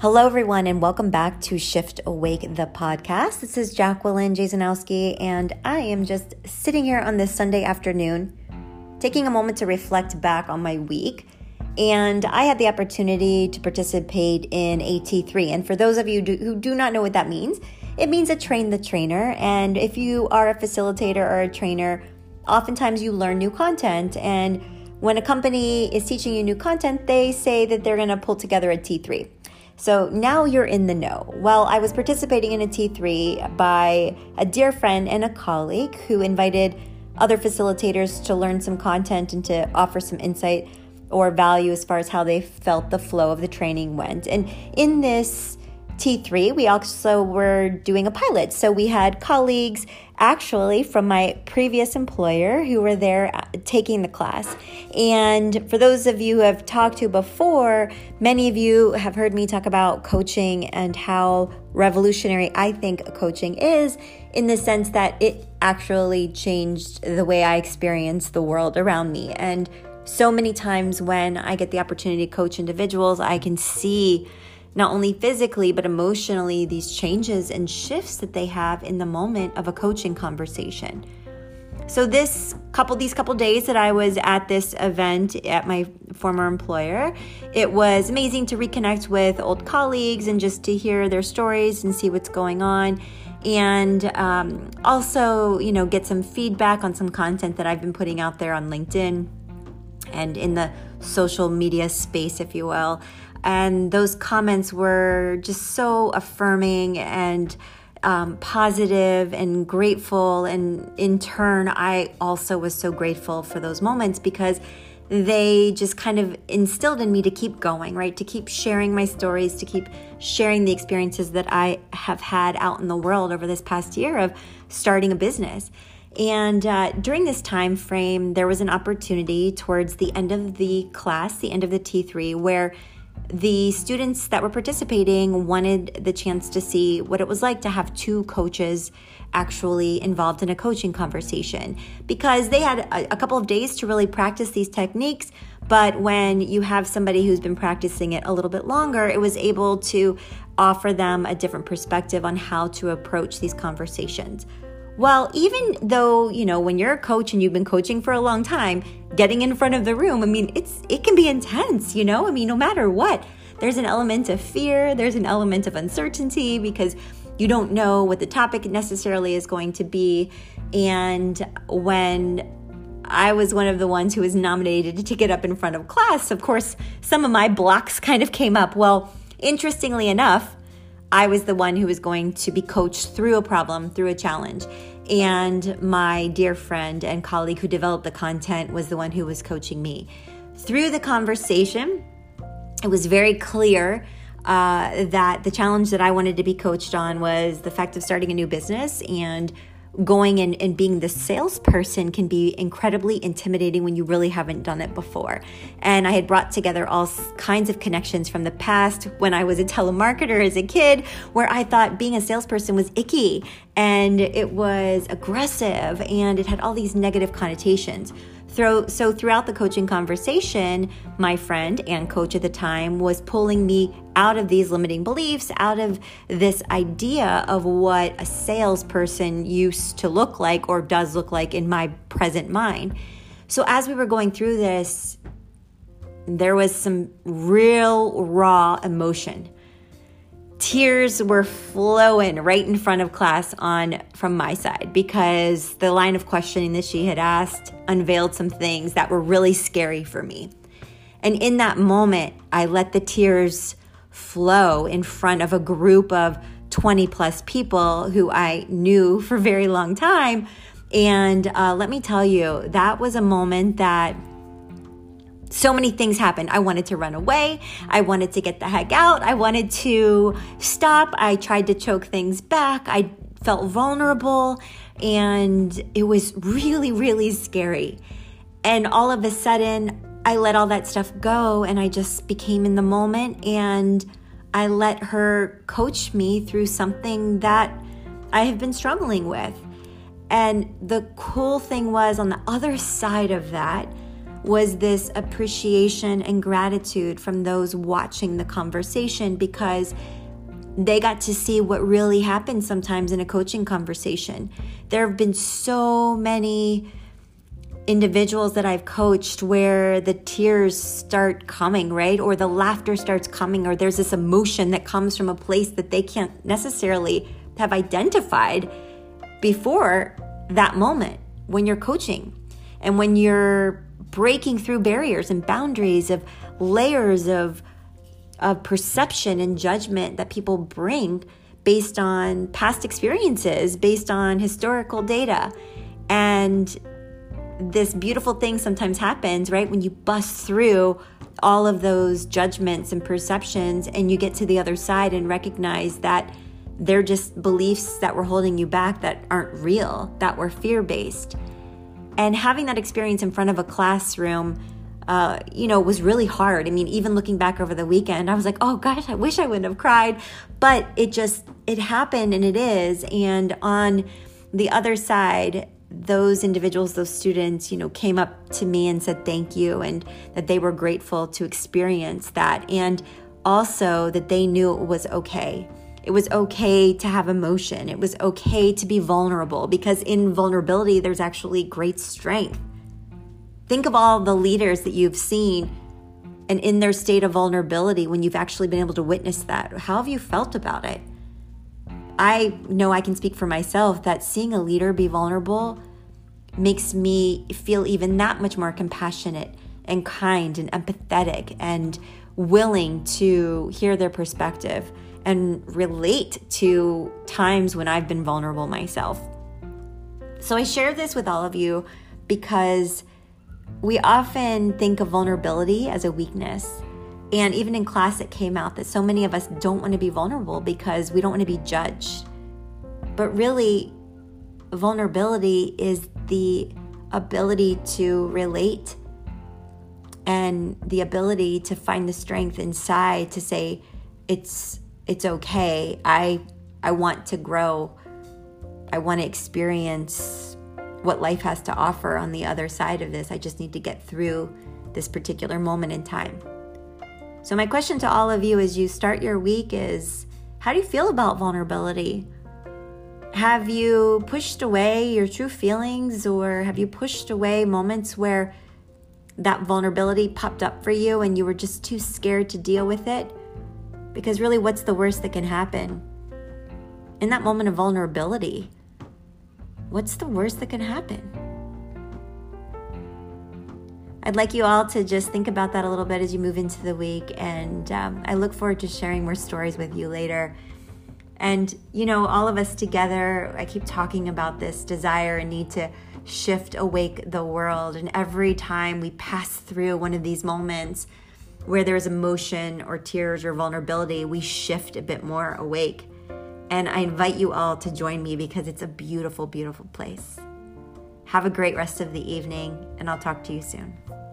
Hello, everyone, and welcome back to Shift Awake, the podcast. This is Jacqueline Jasonowski, and I am just sitting here on this Sunday afternoon, taking a moment to reflect back on my week. And I had the opportunity to participate in a T3. And for those of you who do not know what that means, it means a train the trainer. And if you are a facilitator or a trainer, oftentimes you learn new content. And when a company is teaching you new content, they say that they're going to pull together a T3. So now you're in the know. Well, I was participating in a T3 by a dear friend and a colleague who invited other facilitators to learn some content and to offer some insight or value as far as how they felt the flow of the training went. And in this T3, we also were doing a pilot. So we had colleagues actually from my previous employer who were there taking the class. And for those of you who have talked to before, many of you have heard me talk about coaching and how revolutionary I think coaching is, in the sense that it actually changed the way I experienced the world around me. And so many times when I get the opportunity to coach individuals, I can see not only physically, but emotionally, these changes and shifts that they have in the moment of a coaching conversation. So these couple days that I was at this event at my former employer, it was amazing to reconnect with old colleagues and just to hear their stories and see what's going on. And also, get some feedback on some content that I've been putting out there on LinkedIn and in the social media space, if you will. And those comments were just so affirming and positive and grateful. And in turn, I also was so grateful for those moments because they just kind of instilled in me to keep going, right? To keep sharing my stories, to keep sharing the experiences that I have had out in the world over this past year of starting a business. And during this time frame, there was an opportunity towards the end of the class, the end of the T3, where the students that were participating wanted the chance to see what it was like to have two coaches actually involved in a coaching conversation, because they had a couple of days to really practice these techniques. But when you have somebody who's been practicing it a little bit longer, it was able to offer them a different perspective on how to approach these conversations. Well, even though, when you're a coach and you've been coaching for a long time, getting in front of the room, it can be intense, no matter what. There's an element of fear, there's an element of uncertainty because you don't know what the topic necessarily is going to be. And when I was one of the ones who was nominated to get up in front of class, of course, some of my blocks kind of came up. Well, interestingly enough, I was the one who was going to be coached through a problem, through a challenge. And my dear friend and colleague who developed the content was the one who was coaching me. Through the conversation, it was very clear that the challenge that I wanted to be coached on was the fact of starting a new business, and going and being the salesperson can be incredibly intimidating when you really haven't done it before. And I had brought together all kinds of connections from the past when I was a telemarketer as a kid, where I thought being a salesperson was icky and it was aggressive and it had all these negative connotations. So throughout the coaching conversation, my friend and coach at the time was pulling me out of these limiting beliefs, out of this idea of what a salesperson used to look like or does look like in my present mind. So as we were going through this, there was some real raw emotion. Tears were flowing right in front of class from my side, because the line of questioning that she had asked unveiled some things that were really scary for me. And in that moment, I let the tears flow in front of a group of 20 plus people who I knew for a very long time. And let me tell you, that was a moment that so many things happened. I wanted to run away. I wanted to get the heck out. I wanted to stop. I tried to choke things back. I felt vulnerable, and it was really, really scary. And all of a sudden, I let all that stuff go, and I just became in the moment, and I let her coach me through something that I have been struggling with. And the cool thing was, on the other side of that was this appreciation and gratitude from those watching the conversation, because they got to see what really happens sometimes in a coaching conversation. There have been so many individuals that I've coached where the tears start coming, right? Or the laughter starts coming, or there's this emotion that comes from a place that they can't necessarily have identified before that moment when you're coaching and when you're breaking through barriers and boundaries of layers of perception and judgment that people bring based on past experiences, based on historical data. And this beautiful thing sometimes happens, right? When you bust through all of those judgments and perceptions and you get to the other side and recognize that they're just beliefs that were holding you back that aren't real, that were fear-based. And having that experience in front of a classroom was really hard. I mean, even looking back over the weekend, I was like, oh gosh, I wish I wouldn't have cried, but it happened and it is. And on the other side, those individuals, those students, came up to me and said thank you, and that they were grateful to experience that. And also that they knew it was okay. It was okay to have emotion. It was okay to be vulnerable, because in vulnerability, there's actually great strength. Think of all the leaders that you've seen and in their state of vulnerability when you've actually been able to witness that. How have you felt about it? I know I can speak for myself that seeing a leader be vulnerable makes me feel even that much more compassionate and kind and empathetic and willing to hear their perspective and relate to times when I've been vulnerable myself. So I share this with all of you because we often think of vulnerability as a weakness. And even in class, it came out that so many of us don't want to be vulnerable because we don't want to be judged. But really, vulnerability is the ability to relate and the ability to find the strength inside to say, it's okay. I want to grow. I want to experience what life has to offer on the other side of this. I just need to get through this particular moment in time. So my question to all of you as you start your week is, how do you feel about vulnerability? Have you pushed away your true feelings, or have you pushed away moments where that vulnerability popped up for you and you were just too scared to deal with it? Because really, what's the worst that can happen? In that moment of vulnerability, what's the worst that can happen? I'd like you all to just think about that a little bit as you move into the week, and I look forward to sharing more stories with you later. And, all of us together, I keep talking about this desire and need to shift awake the world, and every time we pass through one of these moments where there's emotion or tears or vulnerability, we shift a bit more awake. And I invite you all to join me because it's a beautiful, beautiful place. Have a great rest of the evening, and I'll talk to you soon.